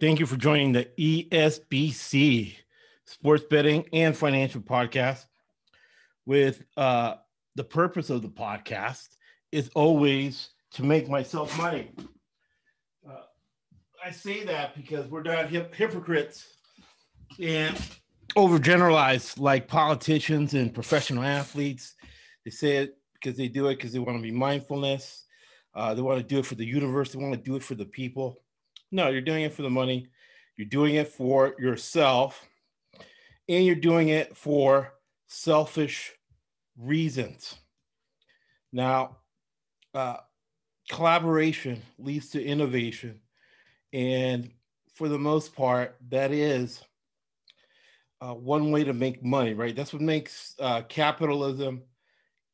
Thank you for joining the ESBC Sports Betting and Financial Podcast. With the purpose of the podcast is always to make myself money. I say that because we're not hypocrites and overgeneralize like politicians and professional athletes. They say it because they do it because they want to be mindfulness. They want to do it for the universe. They want to do it for the people. No, you're doing it for the money. You're doing it for yourself. And you're doing it for selfish reasons. Now, collaboration leads to innovation. And for the most part, that is one way to make money, right? That's what makes capitalism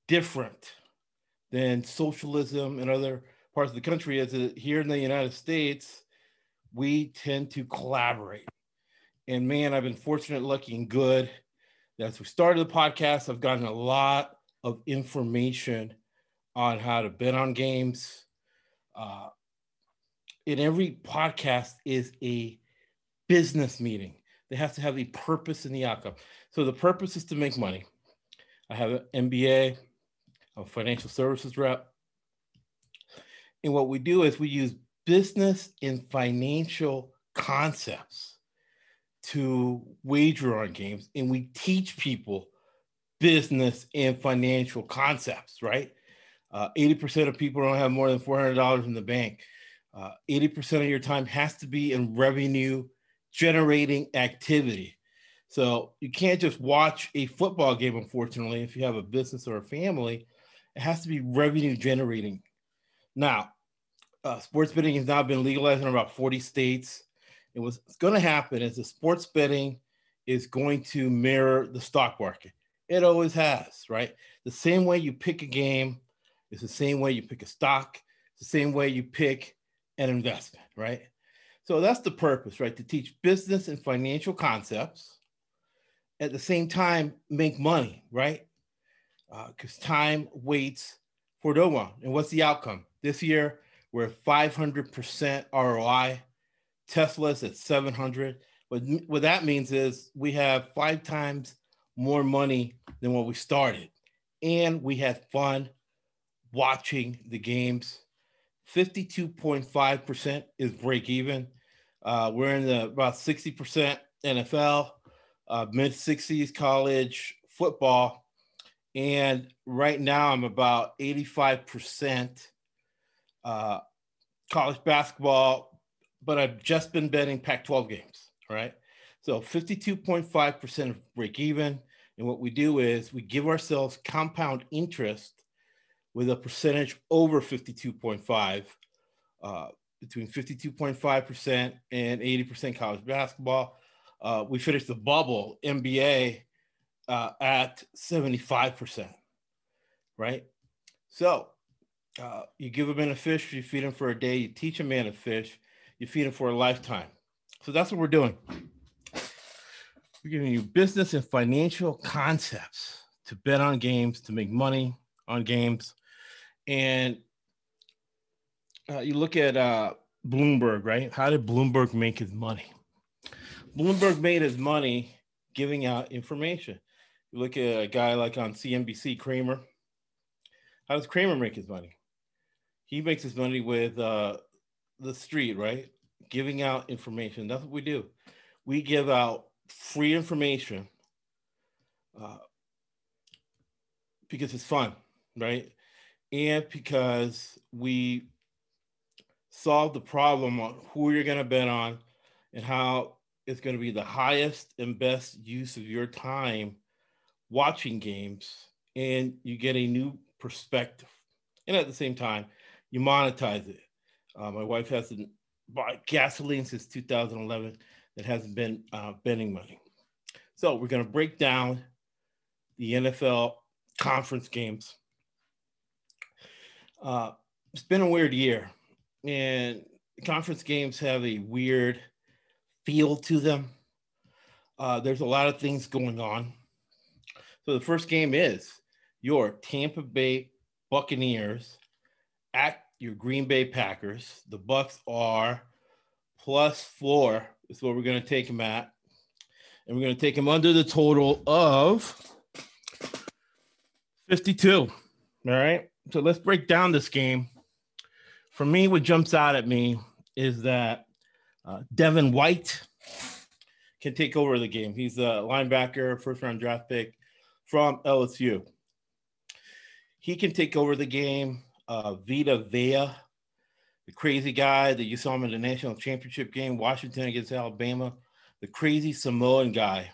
different than socialism in other parts of the country. Is that here in the United States, we tend to collaborate. And man, I've been fortunate, lucky, and good. As we started the podcast, I've gotten a lot of information on how to bet on games. In every podcast is a business meeting. They have to have a purpose in the outcome. So the purpose is to make money. I have an MBA, I'm a financial services rep. And what we do is we use business and financial concepts to wager on games. And we teach people business and financial concepts, right? 80% of people don't have more than $400 in the bank. 80% of your time has to be in revenue generating activity. So you can't just watch a football game, unfortunately, if you have a business or a family. It has to be revenue generating. Now, sports betting has now been legalized in about 40 states. And what's going to happen is the sports betting is going to mirror the stock market. It always has, right? The same way you pick a game, it's the same way you pick a stock, it's the same way you pick an investment, right? So that's the purpose, right? To teach business and financial concepts. At the same time, make money, right? Because time waits for no one. And what's the outcome? This year, we're at 500% ROI. Tesla's at 700. What that means is we have 5 times more money than what we started. And we had fun watching the games. 52.5% is break even. We're in the about 60% NFL, mid 60s college football. And right now I'm about 85%. College basketball, but I've just been betting Pac-12 games, right? So 52.5% of break even. And what we do is we give ourselves compound interest with a percentage over 52.5, between 52.5% and 80% college basketball. We finished the bubble MBA at 75%, right? So, you give a man a fish, you feed him for a day. You teach a man a fish, you feed him for a lifetime. So that's what we're doing. We're giving you business and financial concepts to bet on games, to make money on games. And you look at Bloomberg, right? How did Bloomberg make his money? Bloomberg made his money giving out information. You look at a guy like on CNBC, Kramer. How does Kramer make his money? He makes his money with the street, right? Giving out information. That's what we do. We give out free information because it's fun, right? And because we solve the problem on who you're going to bet on and how is going to be the highest and best use of your time watching games, and you get a new perspective. And at the same time, you monetize it. My wife hasn't bought gasoline since 2011 that hasn't been spending money. So we're going to break down the NFL conference games. It's been a weird year, and conference games have a weird feel to them. There's a lot of things going on. So the first game is your Tampa Bay Buccaneers at your Green Bay Packers. The Bucs are +4 is what we're going to take them at. And we're going to take them under the total of 52. All right. So let's break down this game. For me, what jumps out at me is that Devin White can take over the game. He's a linebacker, first-round draft pick from LSU. He can take over the game. Vita Vea, the crazy guy that you saw him in the national championship game, Washington against Alabama, the crazy Samoan guy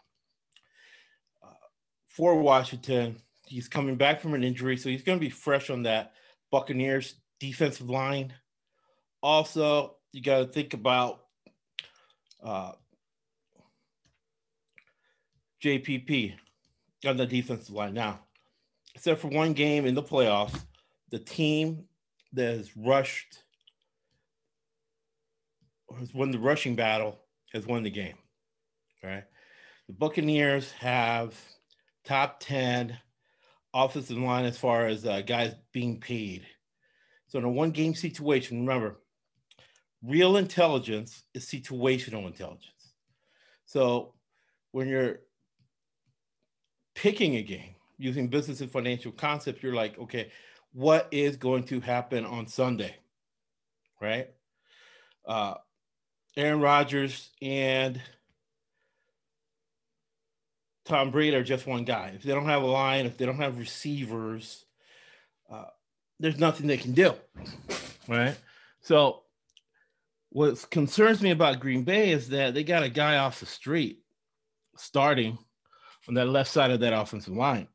for Washington. He's coming back from an injury, so he's going to be fresh on that Buccaneers defensive line. Also, you got to think about JPP on the defensive line. Now, except for one game in the playoffs, the team that has rushed or has won the rushing battle has won the game. All right. The Buccaneers have top 10 offensive line as far as guys being paid. So in a one-game situation, remember, real intelligence is situational intelligence. So when you're picking a game using business and financial concepts, you're like, okay, what is going to happen on Sunday, right? Aaron Rodgers and Tom Brady are just one guy. If they don't have a line, if they don't have receivers, there's nothing they can do, right? So what concerns me about Green Bay is that they got a guy off the street starting on that left side of that offensive line.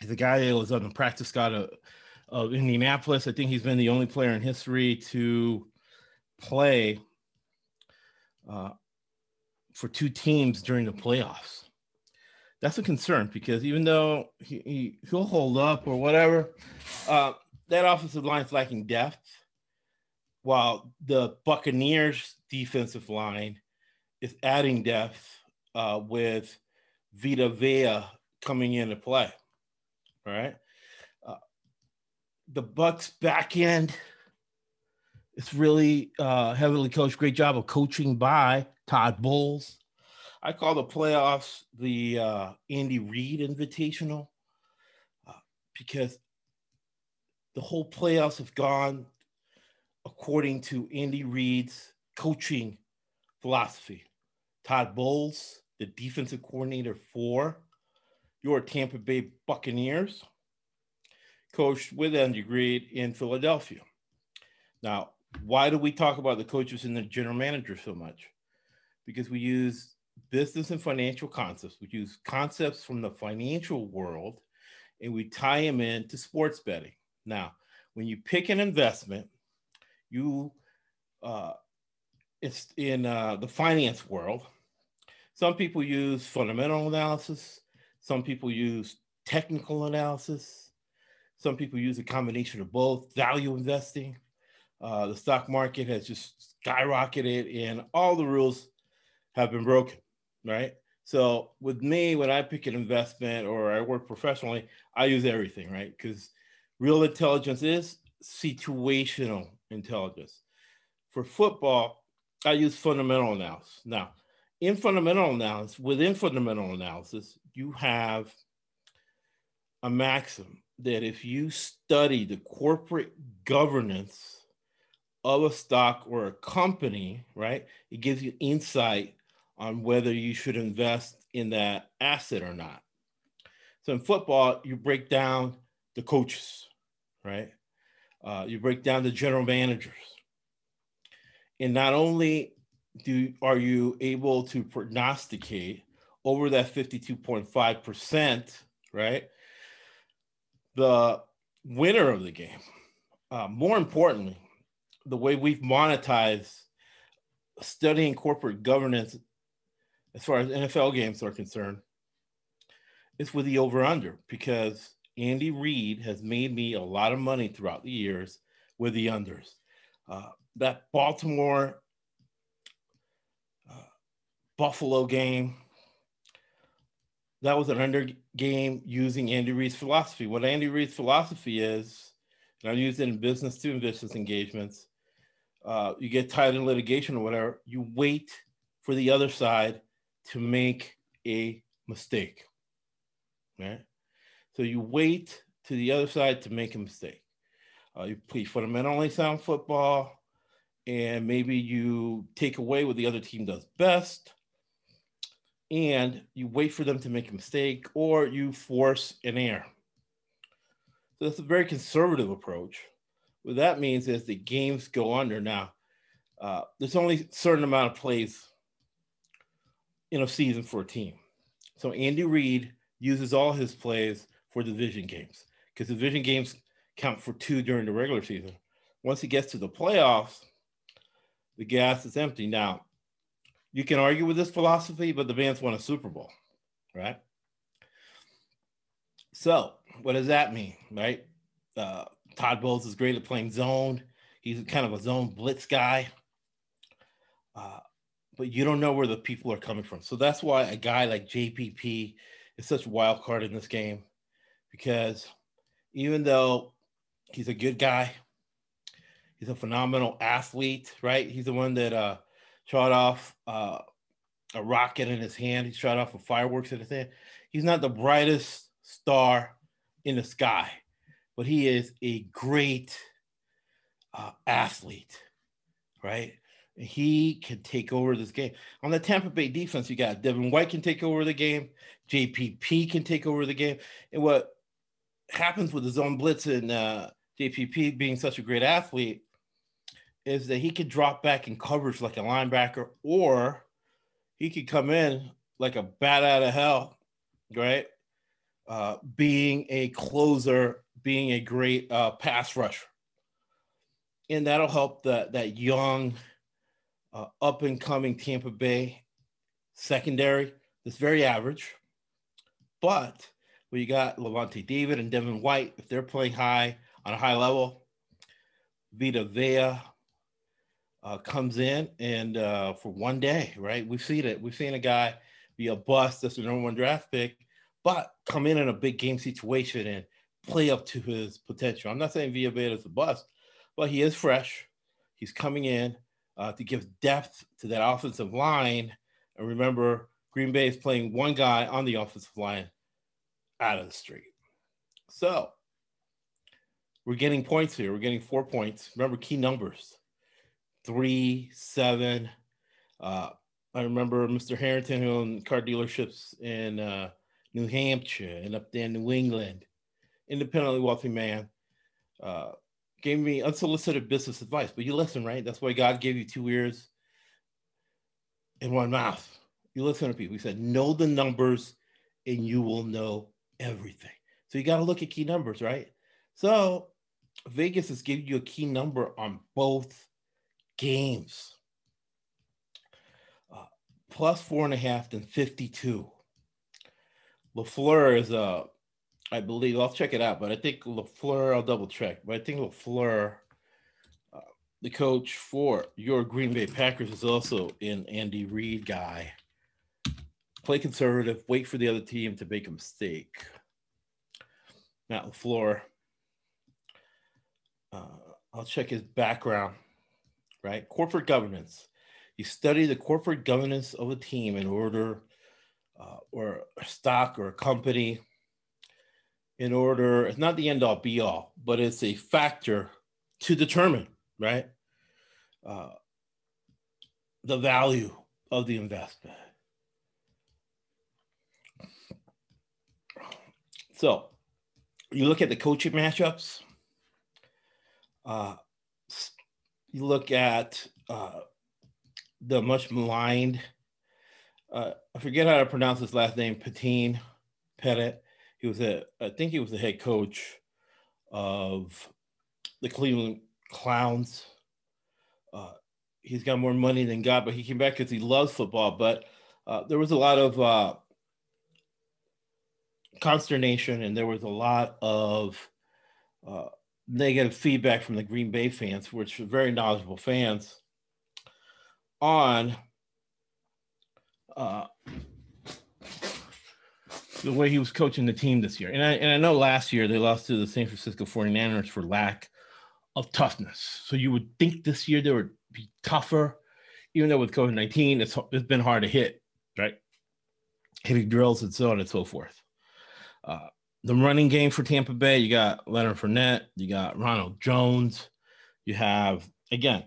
He's a guy that was on the practice squad of Indianapolis. I think he's been the only player in history to play for two teams during the playoffs. That's a concern because even though he'll hold up or whatever, that offensive line is lacking depth, while the Buccaneers' defensive line is adding depth with Vita Vea coming into play. All right. The Bucs back end is really heavily coached. Great job of coaching by Todd Bowles. I call the playoffs the Andy Reid Invitational because the whole playoffs have gone according to Andy Reid's coaching philosophy. Todd Bowles, the defensive coordinator for your Tampa Bay Buccaneers, coached with Andy Reid in Philadelphia. Now, why do we talk about the coaches and the general manager so much? Because we use business and financial concepts. We use concepts from the financial world, and we tie them into sports betting. Now, when you pick an investment, you it's in the finance world. Some people use fundamental analysis. Some people use technical analysis. Some people use a combination of both. Value investing. The stock market has just skyrocketed, and all the rules have been broken. Right. So with me, when I pick an investment or I work professionally, I use everything, right? Because real intelligence is situational intelligence. For football, I use fundamental analysis. Now, in fundamental analysis, within fundamental analysis, you have a maxim that if you study the corporate governance of a stock or a company, right, it gives you insight on whether you should invest in that asset or not. So in football, you break down the coaches, right? You break down the general managers. And not only are you able to prognosticate over that 52.5%, right? The winner of the game. More importantly, the way we've monetized studying corporate governance as far as NFL games are concerned, it's with the over-under, because Andy Reid has made me a lot of money throughout the years with the unders. That Baltimore Buffalo game, that was an under game using Andy Reid's philosophy. What Andy Reid's philosophy is, and I use it in business too, in business engagements, you get tied in litigation or whatever, you wait for the other side to make a mistake, right? So you wait to the other side to make a mistake. You play fundamentally sound football, and maybe you take away what the other team does best, and you wait for them to make a mistake, or you force an error. So that's a very conservative approach. What that means is the games go under. Now, there's only a certain amount of plays in a season for a team. So Andy Reid uses all his plays for division games, because division games count for two during the regular season. Once it gets to the playoffs, the gas is empty. Now, you can argue with this philosophy, but the Rams won a Super Bowl, right? So what does that mean, right? Todd Bowles is great at playing zone. He's kind of a zone blitz guy. But you don't know where the people are coming from. So that's why a guy like JPP is such a wild card in this game, because even though he's a good guy, he's a phenomenal athlete, right? He's the one that shot off a rocket in his hand. He shot off a fireworks in his hand. He's not the brightest star in the sky, but he is a great athlete, right? He can take over this game. On the Tampa Bay defense, you got Devin White can take over the game. JPP can take over the game. And what happens with the zone blitz and JPP being such a great athlete is that he could drop back in coverage like a linebacker, or he could come in like a bat out of hell, right? Being a closer, being a great pass rusher. And that'll help that young up-and-coming Tampa Bay secondary that's very average. But when you got Levante David and Devin White, if they're playing high on a high level, Vita Vea comes in and for one day, right? We've seen it. We've seen a guy be a bust that's the number one draft pick, but come in a big game situation and play up to his potential. I'm not saying Vita Vea is a bust, but he is fresh. He's coming in to give depth to that offensive line. And remember, Green Bay is playing one guy on the offensive line out of the street. So we're getting points here. We're getting 4 points. Remember, key numbers, 3, 7. I remember Mr. Harrington, who owned car dealerships in New Hampshire and up there in New England, independently wealthy man, gave me unsolicited business advice, but you listen, right? That's why God gave you two ears and one mouth. You listen to people. He said, know the numbers and you will know everything. So you got to look at key numbers, right? So Vegas is giving you a key number on both games. Plus 4.5 than 52. LaFleur is I believe, I'll check it out, but I think LaFleur, I'll double check, but I think LaFleur, the coach for your Green Bay Packers, is also an Andy Reid guy. Play conservative, wait for the other team to make a mistake. Not LaFleur. I'll check his background, right? Corporate governance. You study the corporate governance of a team in order, or a stock or a company, in order, it's not the end all be all, but it's a factor to determine, right? The value of the investment. So you look at the coaching matchups. You look at the much maligned, I forget how to pronounce his last name, Pettit. He was I think he was the head coach of the Cleveland Clowns. He's got more money than God, but he came back because he loves football. But there was a lot of consternation, and there was a lot of negative feedback from the Green Bay fans, which are very knowledgeable fans, on the way he was coaching the team this year. And I know last year they lost to the San Francisco 49ers for lack of toughness. So you would think this year they would be tougher, even though with COVID-19, it's been hard to hit, right? Hitting drills and so on and so forth. The running game for Tampa Bay, you got Leonard Fournette, you got Ronald Jones. You have, again,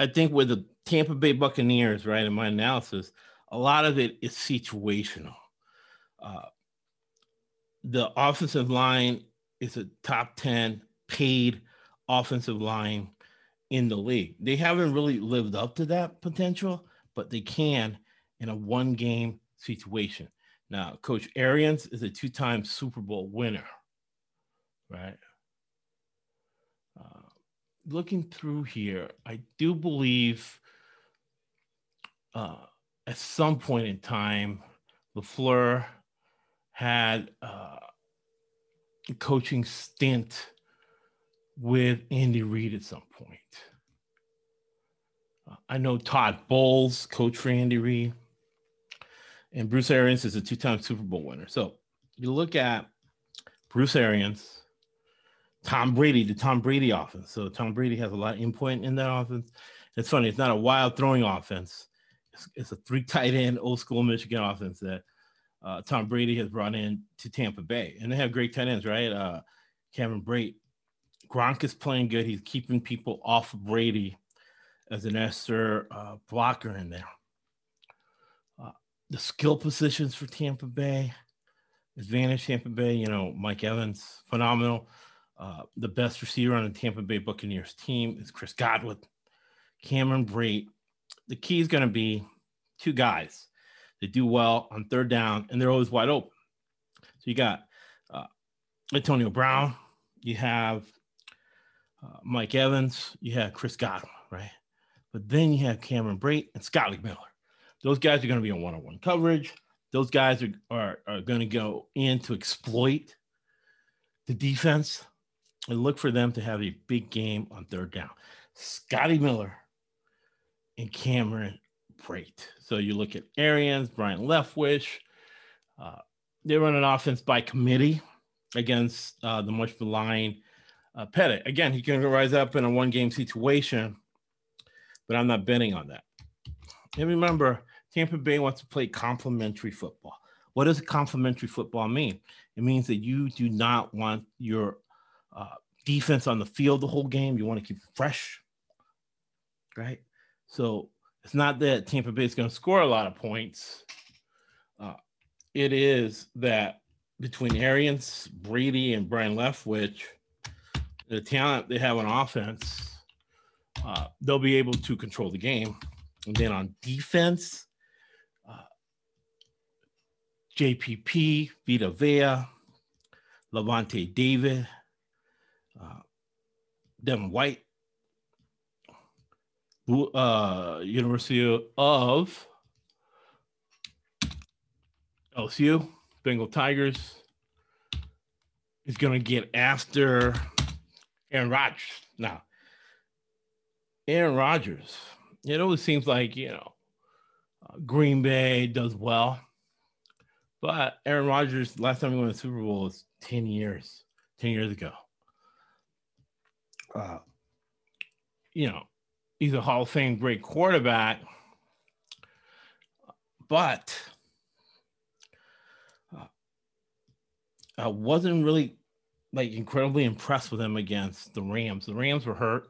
I think with the Tampa Bay Buccaneers, right, in my analysis, a lot of it is situational. The offensive line is a top 10 paid offensive line in the league. They haven't really lived up to that potential, but they can in a one-game situation. Now, Coach Arians is a two-time Super Bowl winner, right? Looking through here, I do believe at some point in time, LaFleur had a coaching stint with Andy Reid at some point. I know Todd Bowles coached for Andy Reid, and Bruce Arians is a two-time Super Bowl winner. So you look at Bruce Arians, Tom Brady, the Tom Brady offense. So Tom Brady has a lot of input in that offense. It's funny. It's not a wild throwing offense. It's a three tight end, old school Michigan offense that Tom Brady has brought in to Tampa Bay. And they have great tight ends, right? Cameron Brate. Gronk is playing good. He's keeping people off Brady as an extra blocker in there. The skill positions for Tampa Bay, advantage Tampa Bay, you know, Mike Evans, phenomenal. The best receiver on the Tampa Bay Buccaneers team is Chris Godwin, Cameron Brate. The key is going to be two guys that do well on third down, and they're always wide open. So you got Antonio Brown, you have Mike Evans, you have Chris Godwin, right? But then you have Cameron Brate and Scotty Miller. Those guys are going to be on one-on-one coverage. Those guys are going to go in to exploit the defense, and look for them to have a big game on third down. Scotty Miller and Cameron Brate. So you look at Arians, Brian Leftwich. They run an offense by committee against the much maligned Pettit. Again, he can rise up in a one-game situation, but I'm not betting on that. And remember, Tampa Bay wants to play complementary football. What does complementary football mean? It means that you do not want your defense on the field the whole game. You want to keep it fresh, right? So it's not that Tampa Bay is going to score a lot of points. It is that between Arians, Brady, and Brian Leftwich, the talent they have on offense, they'll be able to control the game. And then on defense, JPP, Vita Vea, Levante David, Devin White, University of LSU, Bengal Tigers, is going to get after Aaron Rodgers. Now, Aaron Rodgers, it always seems like, you know, Green Bay does well. But Aaron Rodgers, last time he won the Super Bowl was 10 years ago. You know, he's a Hall of Fame great quarterback. But I wasn't really, like, incredibly impressed with him against the Rams. The Rams were hurt.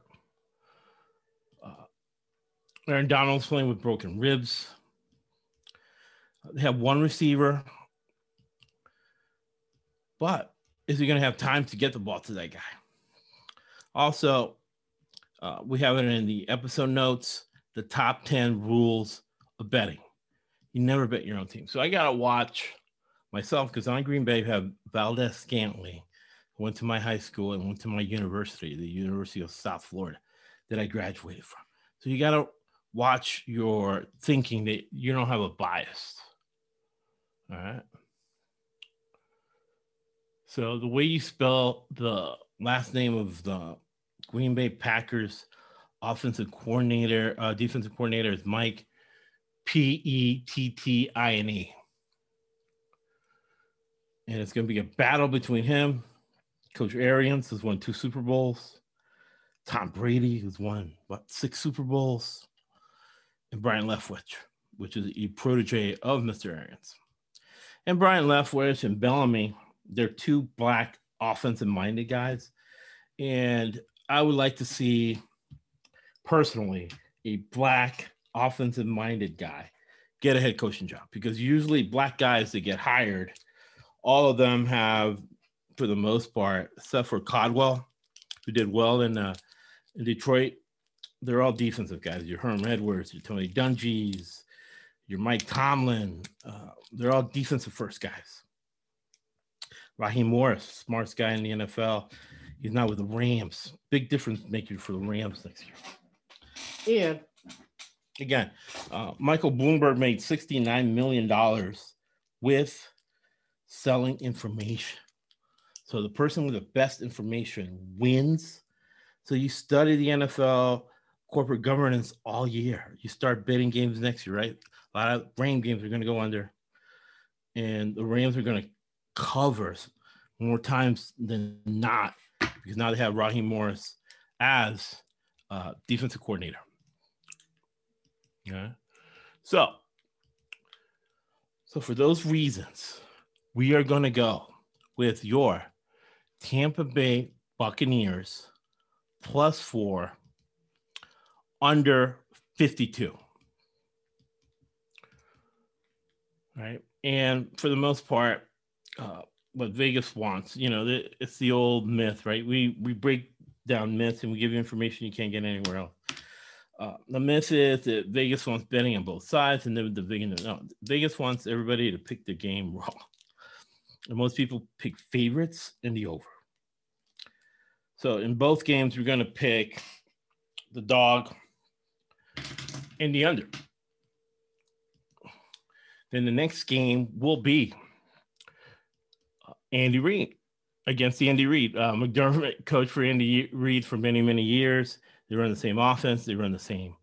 Aaron Donald's playing with broken ribs. They have one receiver. But is he going to have time to get the ball to that guy? Also, we have it in the episode notes. the top 10 rules of betting. You never bet your own team. So I got to watch myself because on Green Bay, I have Valdez-Scantling, who went to my high school and went to my university, the University of South Florida, that I graduated from. So you got to watch your thinking that you don't have a bias. All right. So the way you spell the last name of the Green Bay Packers defensive coordinator is Mike Pettine. And it's going to be a battle between him. Coach Arians has won 2 Super Bowls. Tom Brady has won, 6 Super Bowls. And Brian Leftwich, which is a protege of Mr. Arians. And Brian Leftwich and Bellamy, they're 2 black offensive-minded guys. And I would like to see, personally, a black offensive-minded guy get a head coaching job, because usually black guys that get hired, all of them have, for the most part, except for Caldwell, who did well in Detroit, they're all defensive guys. Your Herm Edwards, your Tony Dungy's, your Mike Tomlin, they're all defensive first guys. Raheem Morris, smartest guy in the NFL. He's not with the Rams. Big difference maker for the Rams next year. And again, Michael Bloomberg made $69 million with selling information. So the person with the best information wins. So you study the NFL corporate governance all year. You start bidding games next year, right? A lot of Rams games are going to go under. And the Rams are going to cover more times than not, because now they have Raheem Morris as defensive coordinator. Yeah. So for those reasons, we are going to go with your Tampa Bay Buccaneers +4 under 52. All right. And for the most part, what Vegas wants, it's the old myth, right? We break down myths and we give you information you can't get anywhere else. The myth is that Vegas wants betting on both sides, and Vegas wants everybody to pick the game wrong. And most people pick favorites and the over. So in both games, we're going to pick the dog and the under. Then the next game will be Andy Reid against Andy Reid. McDermott coached for Andy Reid for many, many years. They run the same offense. They run the same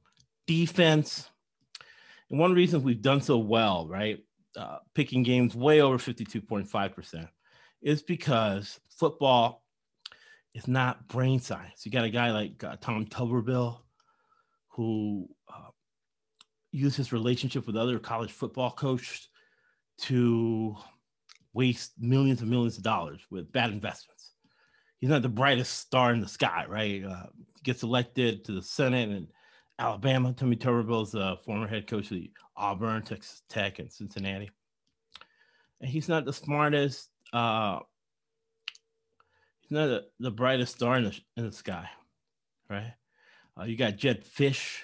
defense. And one of the reasons we've done so well, right, picking games way over 52.5% is because football is not brain science. You got a guy like Tom Tuberville who used his relationship with other college football coaches to waste millions and millions of dollars with bad investments. He's not the brightest star in the sky, right? Gets elected to the Senate in Alabama. Tommy Tuberville is the former head coach of the Auburn, Texas Tech, and Cincinnati. And he's not the smartest. He's not the brightest star in the sky, right? You got Jed Fish,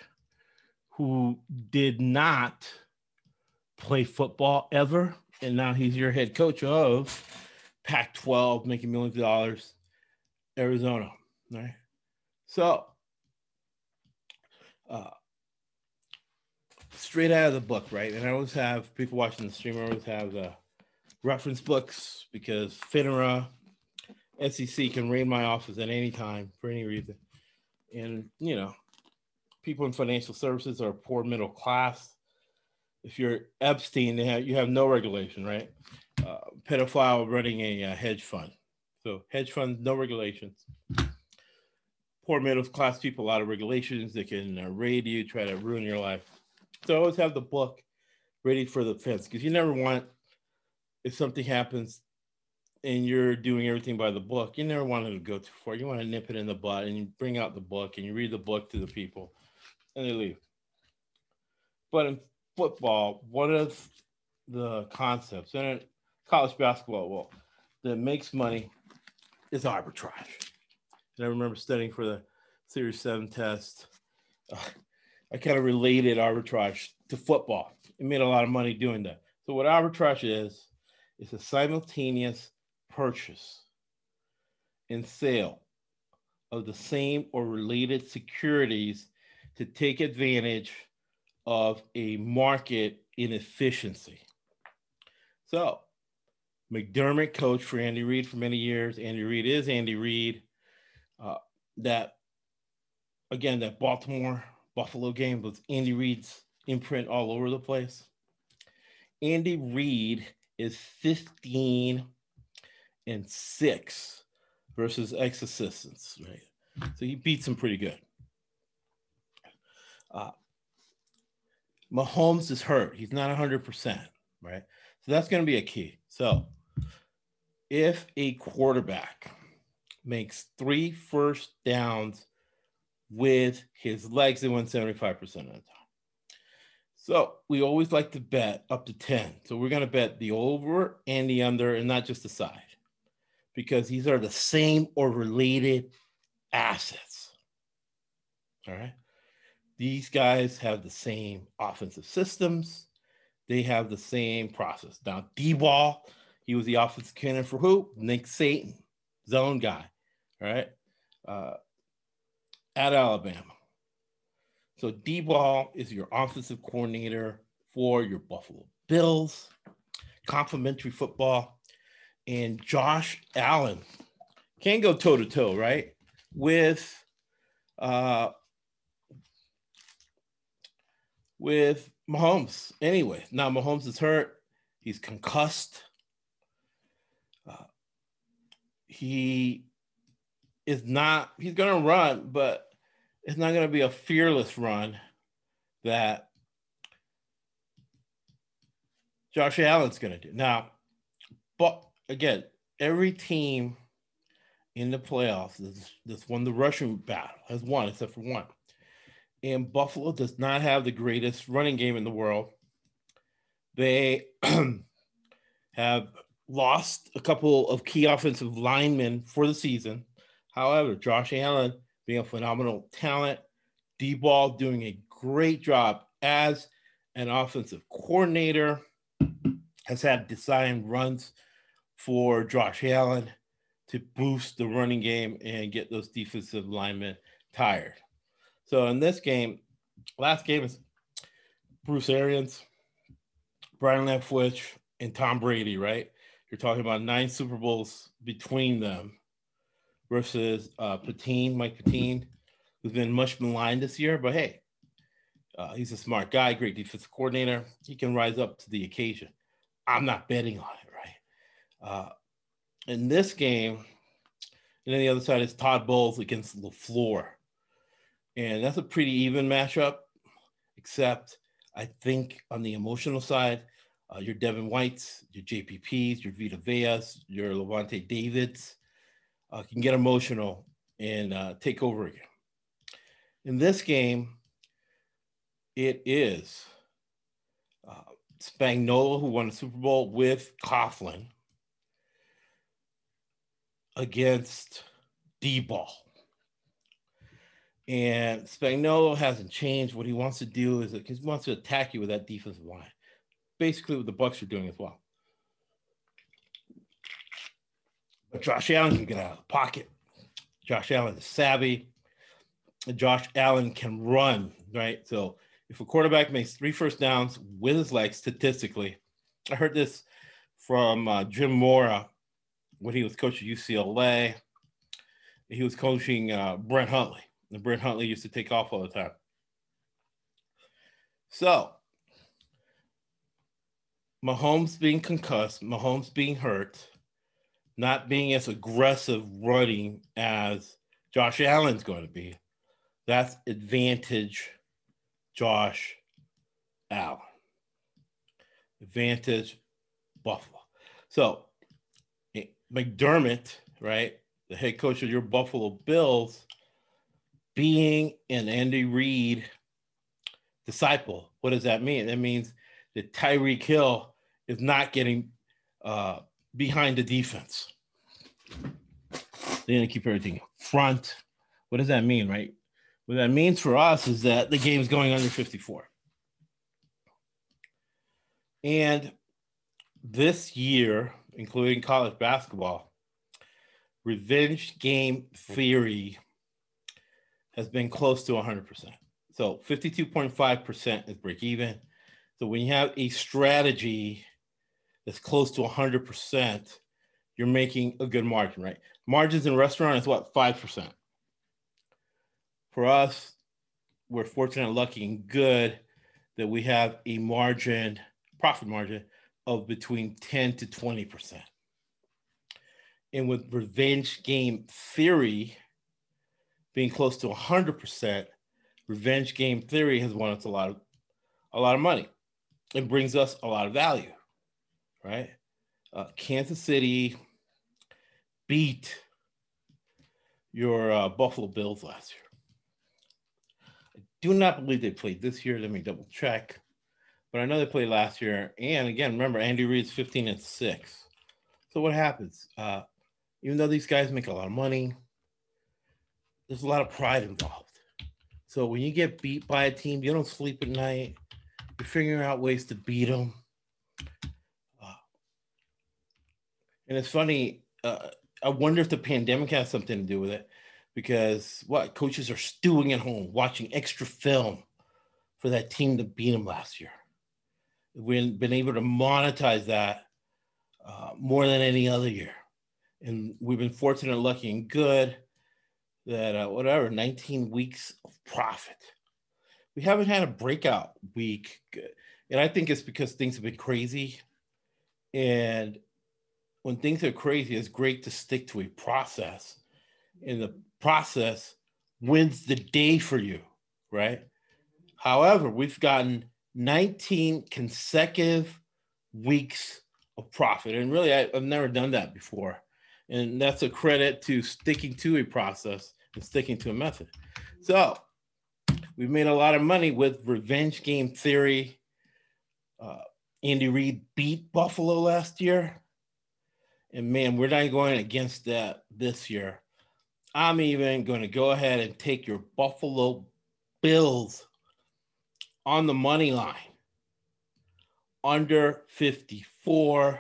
who did not play football ever, and now he's your head coach of Pac-12, making millions of dollars, Arizona, right? So, straight out of the book, right? And I always have people watching the stream, I always have the reference books, because FINRA, SEC can raid my office at any time for any reason. And, people in financial services are poor middle class. If you're Epstein, you have no regulation, right? Pedophile running a hedge fund. So hedge funds, no regulations. Poor middle class people, a lot of regulations that can raid you, try to ruin your life. So I always have the book ready for the fence, because you never want, if something happens and you're doing everything by the book, you never want it to go too far. You want to nip it in the bud, and you bring out the book and you read the book to the people and they leave. But in football, one of the concepts, and in college basketball, that makes money is arbitrage. And I remember studying for the Series 7 test. I kind of related arbitrage to football. I made a lot of money doing that. So what arbitrage is, it's a simultaneous purchase and sale of the same or related securities to take advantage of a market inefficiency. So McDermott coached for Andy Reid for many years. Andy Reid is Andy Reid. That Baltimore-Buffalo game was Andy Reid's imprint all over the place. Andy Reid is 15-6 versus ex-assistants, right? So he beats him pretty good. Mahomes is hurt. He's not 100%, right? So that's going to be a key. So if a quarterback makes 3 first downs with his legs, they win 75% of the time. So we always like to bet up to 10. So we're going to bet the over and the under and not just the side, because these are the same or related assets. All right. These guys have the same offensive systems. They have the same process. Now, Daboll, he was the offensive coordinator for who? Nick Saban, zone guy, all right, at Alabama. So Daboll is your offensive coordinator for your Buffalo Bills, complimentary football. And Josh Allen can go toe-to-toe, right, with Mahomes. Anyway, now Mahomes is hurt. He's concussed. He's going to run, but it's not going to be a fearless run that Josh Allen's going to do. Now, but again, every team in the playoffs that's won the rushing battle has won, except for one. And Buffalo does not have the greatest running game in the world. They have lost a couple of key offensive linemen for the season. However, Josh Allen being a phenomenal talent, Daboll doing a great job as an offensive coordinator, has had designed runs for Josh Allen to boost the running game and get those defensive linemen tired. So in this game, last game is Bruce Arians, Brian Leftwich, and Tom Brady, right? You're talking about 9 Super Bowls between them versus Mike Patin, who's been much maligned this year. But hey, he's a smart guy, great defensive coordinator. He can rise up to the occasion. I'm not betting on it, right? In this game, and then the other side is Todd Bowles against LaFleur. And that's a pretty even matchup, except I think on the emotional side, your Devin Whites, your JPPs, your Vita Veas, your Levante Davids can get emotional and take over again. In this game, it is Spagnuolo, who won the Super Bowl with Coughlin, against Daboll. And Spagnuolo hasn't changed. What he wants to do is he wants to attack you with that defensive line. Basically what the Bucs are doing as well. But Josh Allen can get out of the pocket. Josh Allen is savvy. And Josh Allen can run, right? So if a quarterback makes 3 first downs with his legs, statistically, I heard this from Jim Mora when he was coaching UCLA. He was coaching Brent Hundley. And Brent Hundley used to take off all the time. So Mahomes being concussed, Mahomes being hurt, not being as aggressive running as Josh Allen's going to be, that's advantage Josh Allen. Advantage Buffalo. So McDermott, right, the head coach of your Buffalo Bills, being an Andy Reid disciple, what does that mean? That means that Tyreek Hill is not getting behind the defense. They're going to keep everything up front. What does that mean, right? What that means for us is that the game's going under 54. And this year, including college basketball, revenge game theory has been close to 100%. So 52.5% is break even. So when you have a strategy that's close to 100%, you're making a good margin, right? Margins in restaurant is what, 5%. For us, we're fortunate, lucky, and good that we have a margin, profit margin, of between 10 to 20%. And with revenge game theory being close to 100%, revenge game theory has won us a lot of money. It brings us a lot of value, right? Kansas City beat your Buffalo Bills last year. I do not believe they played this year. Let me double check. But I know they played last year. And again, remember, Andy Reid's 15-6. So what happens? Even though these guys make a lot of money, there's a lot of pride involved. So when you get beat by a team, you don't sleep at night. You're figuring out ways to beat them. And it's funny. I wonder if the pandemic has something to do with it, because what coaches are stewing at home, watching extra film for that team that beat them last year. We've been able to monetize that more than any other year. And we've been fortunate, lucky, and good that 19 weeks of profit. We haven't had a breakout week. And I think it's because things have been crazy. And when things are crazy, it's great to stick to a process. And the process wins the day for you, right? However, we've gotten 19 consecutive weeks of profit. And really, I've never done that before. And that's a credit to sticking to a process and sticking to a method. So we've made a lot of money with revenge game theory. Andy Reid beat Buffalo last year. And man, we're not going against that this year. I'm even going to go ahead and take your Buffalo Bills on the money line, under 54.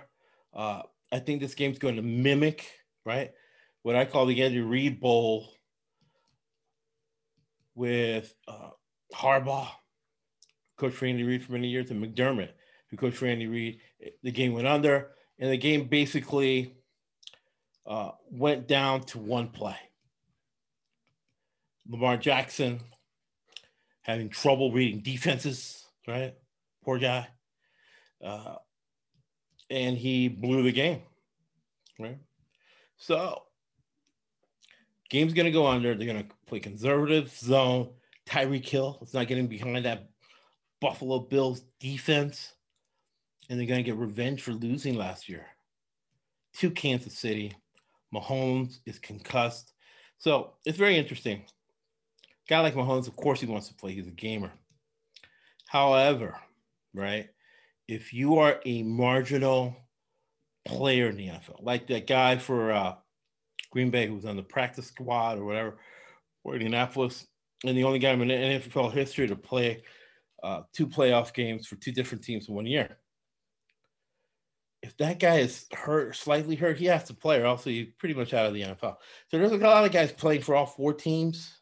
I think this game's going to mimic, right, what I call the Andy Reid Bowl with Harbaugh, coached for Andy Reid for many years, and McDermott, who coached for Andy Reid. The game went under, and the game basically went down to one play. Lamar Jackson having trouble reading defenses, right? Poor guy. And he blew the game, right? So game's going to go under. They're going to play conservative zone. Tyreek Hill is not getting behind that Buffalo Bills defense. And they're going to get revenge for losing last year to Kansas City. Mahomes is concussed. So it's very interesting. Guy like Mahomes, of course he wants to play. He's a gamer. However, right, if you are a marginal player in the NFL, like that guy for Green Bay who was on the practice squad or whatever, or Indianapolis, and the only guy in NFL history to play two playoff games for two different teams in one year. If that guy is hurt, slightly hurt, he has to play or else he's pretty much out of the NFL. So there's a lot of guys playing for all four teams,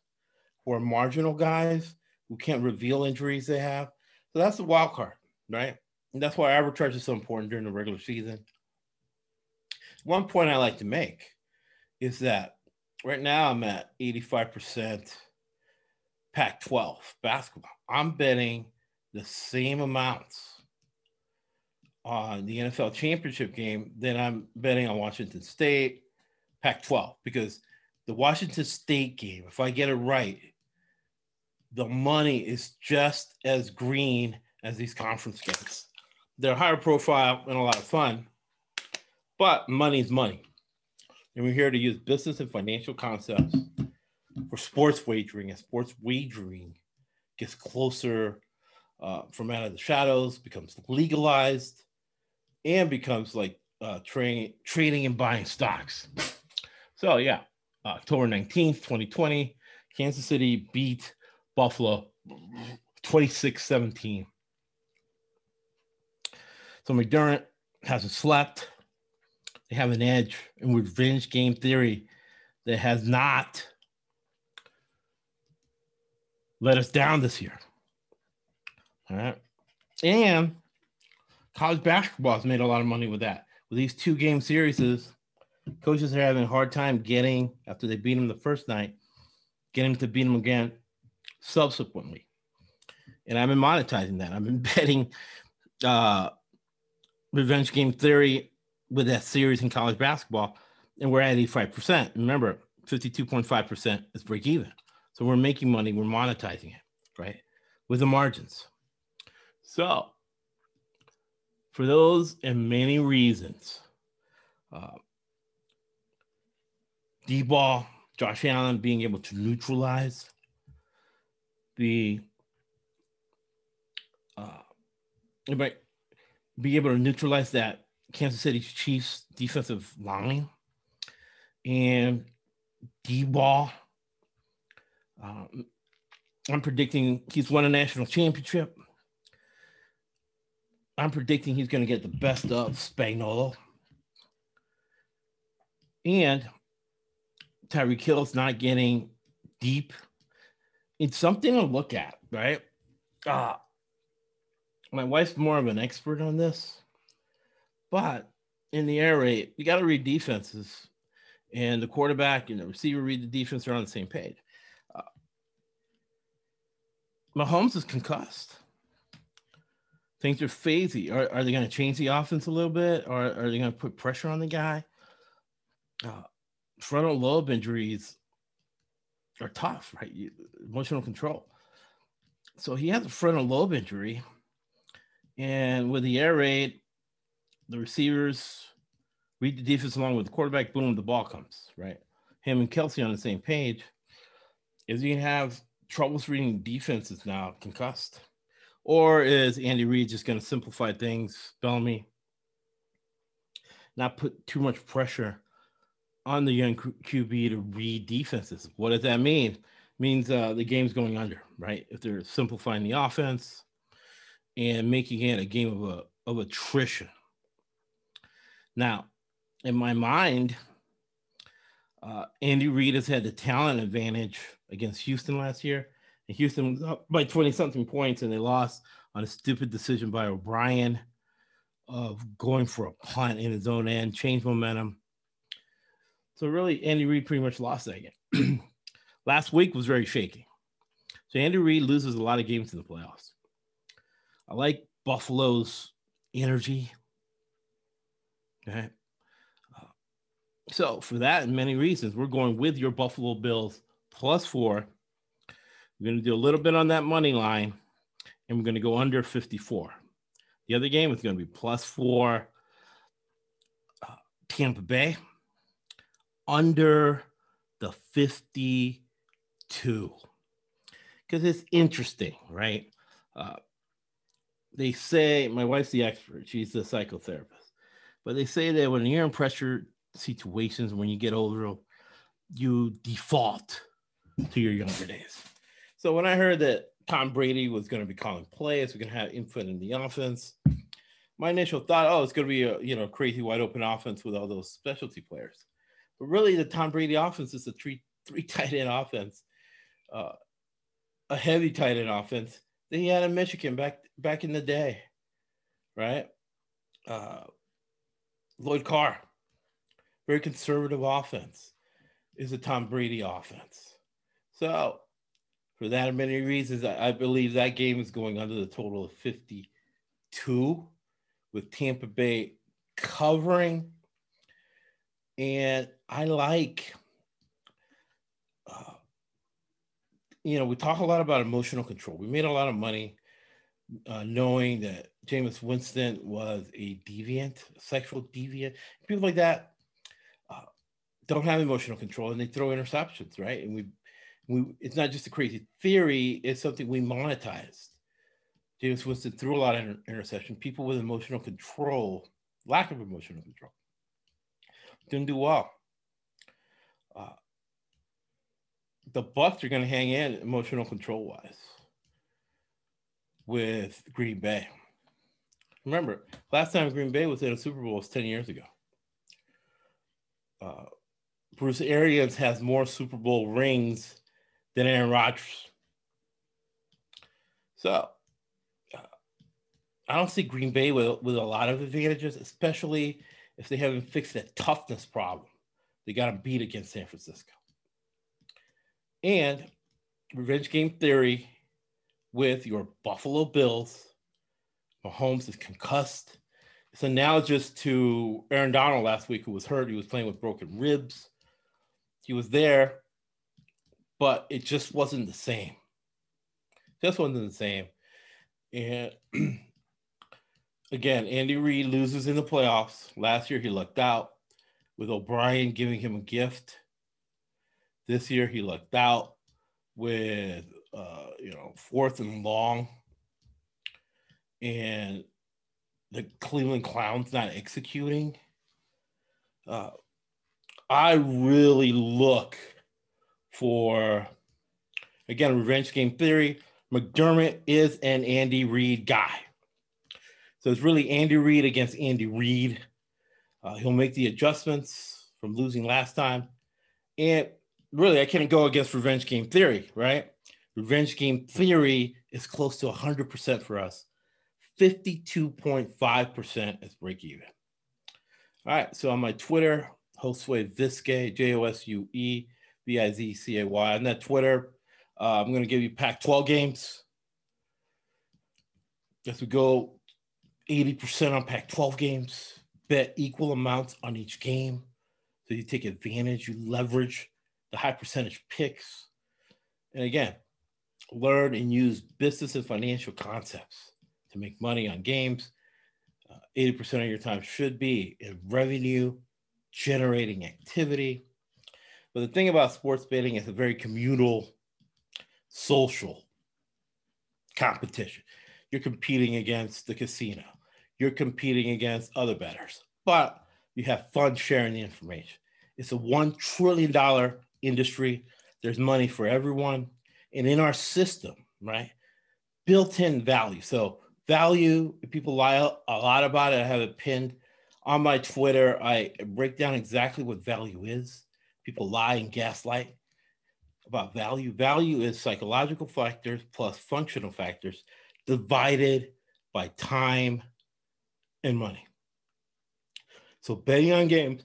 or marginal guys who can't reveal injuries they have. So that's the wild card, right? And that's why arbitrage is so important during the regular season. One point I like to make is that right now I'm at 85% Pac-12 basketball. I'm betting the same amounts on the NFL championship game than I'm betting on Washington State, Pac-12, because the Washington State game, if I get it right, the money is just as green as these conference games. They're higher profile and a lot of fun, but money's money. And we're here to use business and financial concepts for sports wagering. And sports wagering gets closer from out of the shadows, becomes legalized, and becomes like trading and buying stocks. So, yeah, October 19th, 2020, Kansas City beat Buffalo, 26-17. So McDermott hasn't slept. They have an edge. And with revenge game theory, that has not let us down this year. All right. And college basketball has made a lot of money with that. With these two game series, coaches are having a hard time getting, after they beat them the first night, getting them to beat them again subsequently. And I've been monetizing that. I've been betting revenge game theory with that series in college basketball, and we're at 85%. Remember, 52.5% is break even. So we're making money. We're monetizing it, right, with the margins. So for those and many reasons, Daboll, Josh Allen being able to neutralize the that Kansas City Chiefs defensive line, and Daboll, I'm predicting he's won a national championship. I'm predicting he's going to get the best of Spagnuolo. And Tyreek Hill's not getting deep. It's something to look at, right? My wife's more of an expert on this, but in the air raid, you got to read defenses, and the quarterback and the receiver read the defense are on the same page. Mahomes is concussed. Things are phasey. Are they going to change the offense a little bit? Or are they going to put pressure on the guy? Frontal lobe injuries are tough, right? Emotional control. So he has a frontal lobe injury. And with the air raid, the receivers read the defense along with the quarterback. Boom, the ball comes, right? Him and Kelsey on the same page. Is he going to have troubles reading defenses now, concussed? Or is Andy Reid just going to simplify things, Bellamy, not put too much pressure on the young QB to read defenses? What does that mean? It means the game's going under, right? If they're simplifying the offense and making it a game of attrition. Now, in my mind, Andy Reid has had the talent advantage against Houston last year. Houston was up by 20-something points, and they lost on a stupid decision by O'Brien of going for a punt in his own end, changed momentum. So really, Andy Reid pretty much lost that game. Last week was very shaky. So Andy Reid loses a lot of games in the playoffs. I like Buffalo's energy. Okay. So for that and many reasons, we're going with your Buffalo Bills +4. We're going to do a little bit on that money line, and we're going to go under 54. The other game is going to be +4 Tampa Bay, under the 52. Because it's interesting, right? They say, my wife's the expert. She's the psychotherapist. But they say that when you're in pressure situations, when you get older, you default to your younger days. So when I heard that Tom Brady was going to be calling plays, we're going to have input in the offense, my initial thought, oh, it's going to be a crazy wide open offense with all those specialty players. But really, the Tom Brady offense is a three tight end offense, a heavy tight end offense that he had in Michigan back in the day, right? Lloyd Carr, very conservative offense, is a Tom Brady offense. So for that and many reasons, I believe that game is going under the total of 52 with Tampa Bay covering. And I like, we talk a lot about emotional control. We made a lot of money knowing that Jameis Winston was a deviant, a sexual deviant. People like that don't have emotional control, and they throw interceptions, right? And it's not just a crazy theory. It's something we monetized. Jameis Winston threw a lot of interception. People with emotional control, lack of emotional control, didn't do well. the Bucs are going to hang in emotional control-wise with Green Bay. Remember, last time Green Bay was in a Super Bowl was 10 years ago. Bruce Arians has more Super Bowl rings than Aaron Rodgers. So I don't see Green Bay with a lot of advantages, especially if they haven't fixed that toughness problem. They got to beat against San Francisco. And revenge game theory with your Buffalo Bills. Mahomes is concussed. It's analogous to Aaron Donald last week, who was hurt. He was playing with broken ribs. He was there, but it just wasn't the same. Just wasn't the same. And again, Andy Reid loses in the playoffs. Last year, he lucked out with O'Brien giving him a gift. This year, he lucked out with, fourth and long. And the Cleveland Clowns not executing. I really look for, again, revenge game theory. McDermott is an Andy Reid guy. So it's really Andy Reid against Andy Reid. He'll make the adjustments from losing last time. And really, I can't go against revenge game theory, right? Revenge game theory is close to 100% for us. 52.5% is break even. All right, so on my Twitter, Josue Vizcay, JOSUE VIZCAY. On that Twitter, I'm going to give you Pac-12 games. As we go 80% on Pac-12 games, bet equal amounts on each game. So you take advantage, you leverage the high percentage picks. And again, learn and use business and financial concepts to make money on games. 80% of your time should be in revenue generating activity. But the thing about sports betting is a very communal, social competition. You're competing against the casino. You're competing against other bettors, but you have fun sharing the information. It's a $1 trillion industry. There's money for everyone. And in our system, right, built-in value. So value, people lie a lot about it. I have it pinned on my Twitter. I break down exactly what value is. People lie and gaslight about value. Value is psychological factors plus functional factors divided by time and money. So betting on games,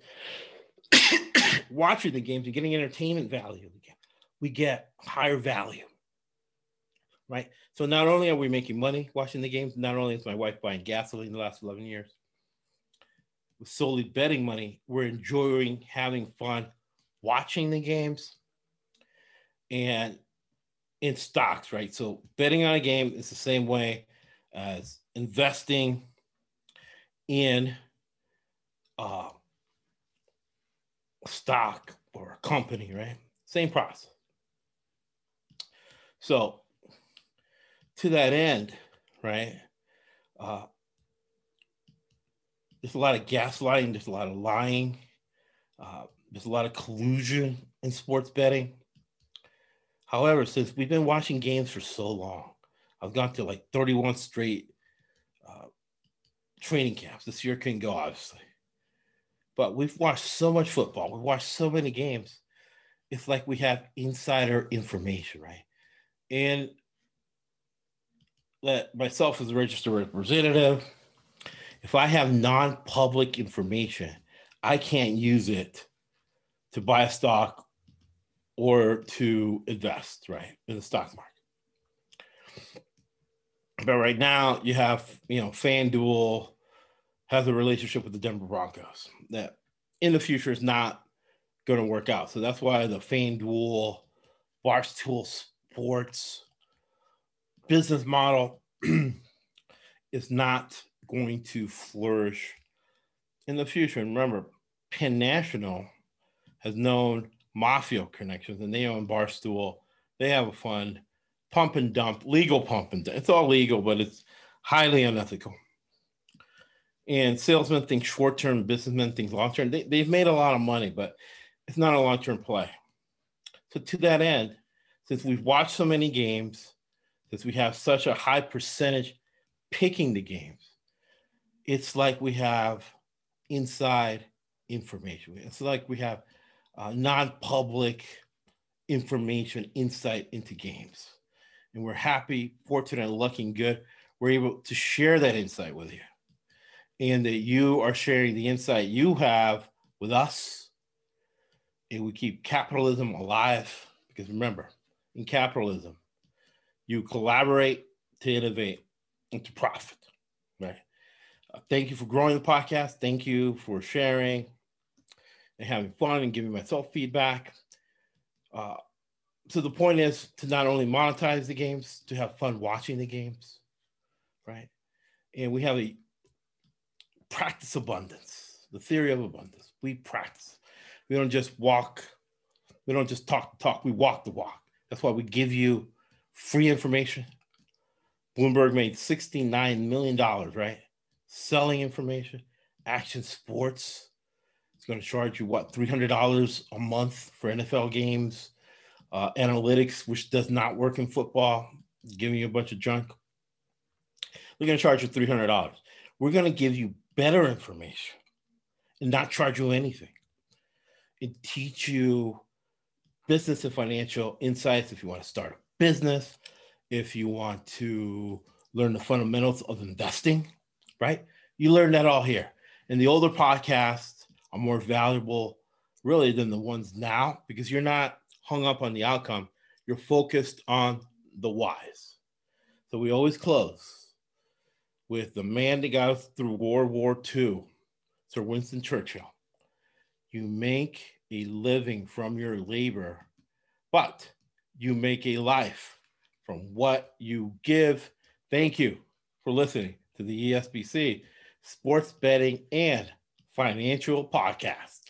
watching the games and getting entertainment value, we get higher value, right? So not only are we making money watching the games, not only is my wife buying gasoline the last 11 years, we're solely betting money, we're enjoying having fun watching the games and in stocks, right? So betting on a game is the same way as investing in a stock or a company, right? Same process. So to that end, right, there's a lot of gaslighting, there's a lot of lying, there's a lot of collusion in sports betting. However, since we've been watching games for so long, I've gone to like 31 straight training camps. This year couldn't go, obviously. But we've watched so much football. We've watched so many games. It's like we have insider information, right? And that myself as a registered representative, if I have non-public information, I can't use it to buy a stock or to invest, right, in the stock market. But right now you have, FanDuel has a relationship with the Denver Broncos that in the future is not going to work out. So that's why the FanDuel, Barstool Sports business model is not going to flourish in the future. And remember, Penn National has known mafia connections and they own Barstool. They have a fund, pump and dump, legal pump and dump. It's all legal, but it's highly unethical. And salesmen think short-term, businessmen think long-term. They've made a lot of money, but it's not a long-term play. So to that end, since we've watched so many games, since we have such a high percentage picking the games, it's like we have inside information. It's like we have non-public information, insight into games. And we're happy, fortunate, and lucky and good. We're able to share that insight with you. And that you are sharing the insight you have with us. And we keep capitalism alive. Because remember, in capitalism, you collaborate to innovate and to profit, right? Thank you for growing the podcast. Thank you for sharing and having fun and giving myself feedback. So the point is to not only monetize the games, to have fun watching the games, right? And we have a practice abundance, the theory of abundance. We practice. We don't just walk. We don't just talk the talk. We walk the walk. That's why we give you free information. Bloomberg made $69 million, right? Selling information, Action Sports. It's going to charge you, what, $300 a month for NFL games, analytics, which does not work in football, giving you a bunch of junk. We're going to charge you $300. We're going to give you better information and not charge you anything. And teach you business and financial insights if you want to start a business, if you want to learn the fundamentals of investing. Right? You learn that all here. And the older podcasts are more valuable really than the ones now because you're not hung up on the outcome. You're focused on the whys. So we always close with the man that got us through World War II, Sir Winston Churchill. You make a living from your labor, but you make a life from what you give. Thank you for listening to the ESBC Sports Betting and Financial Podcast.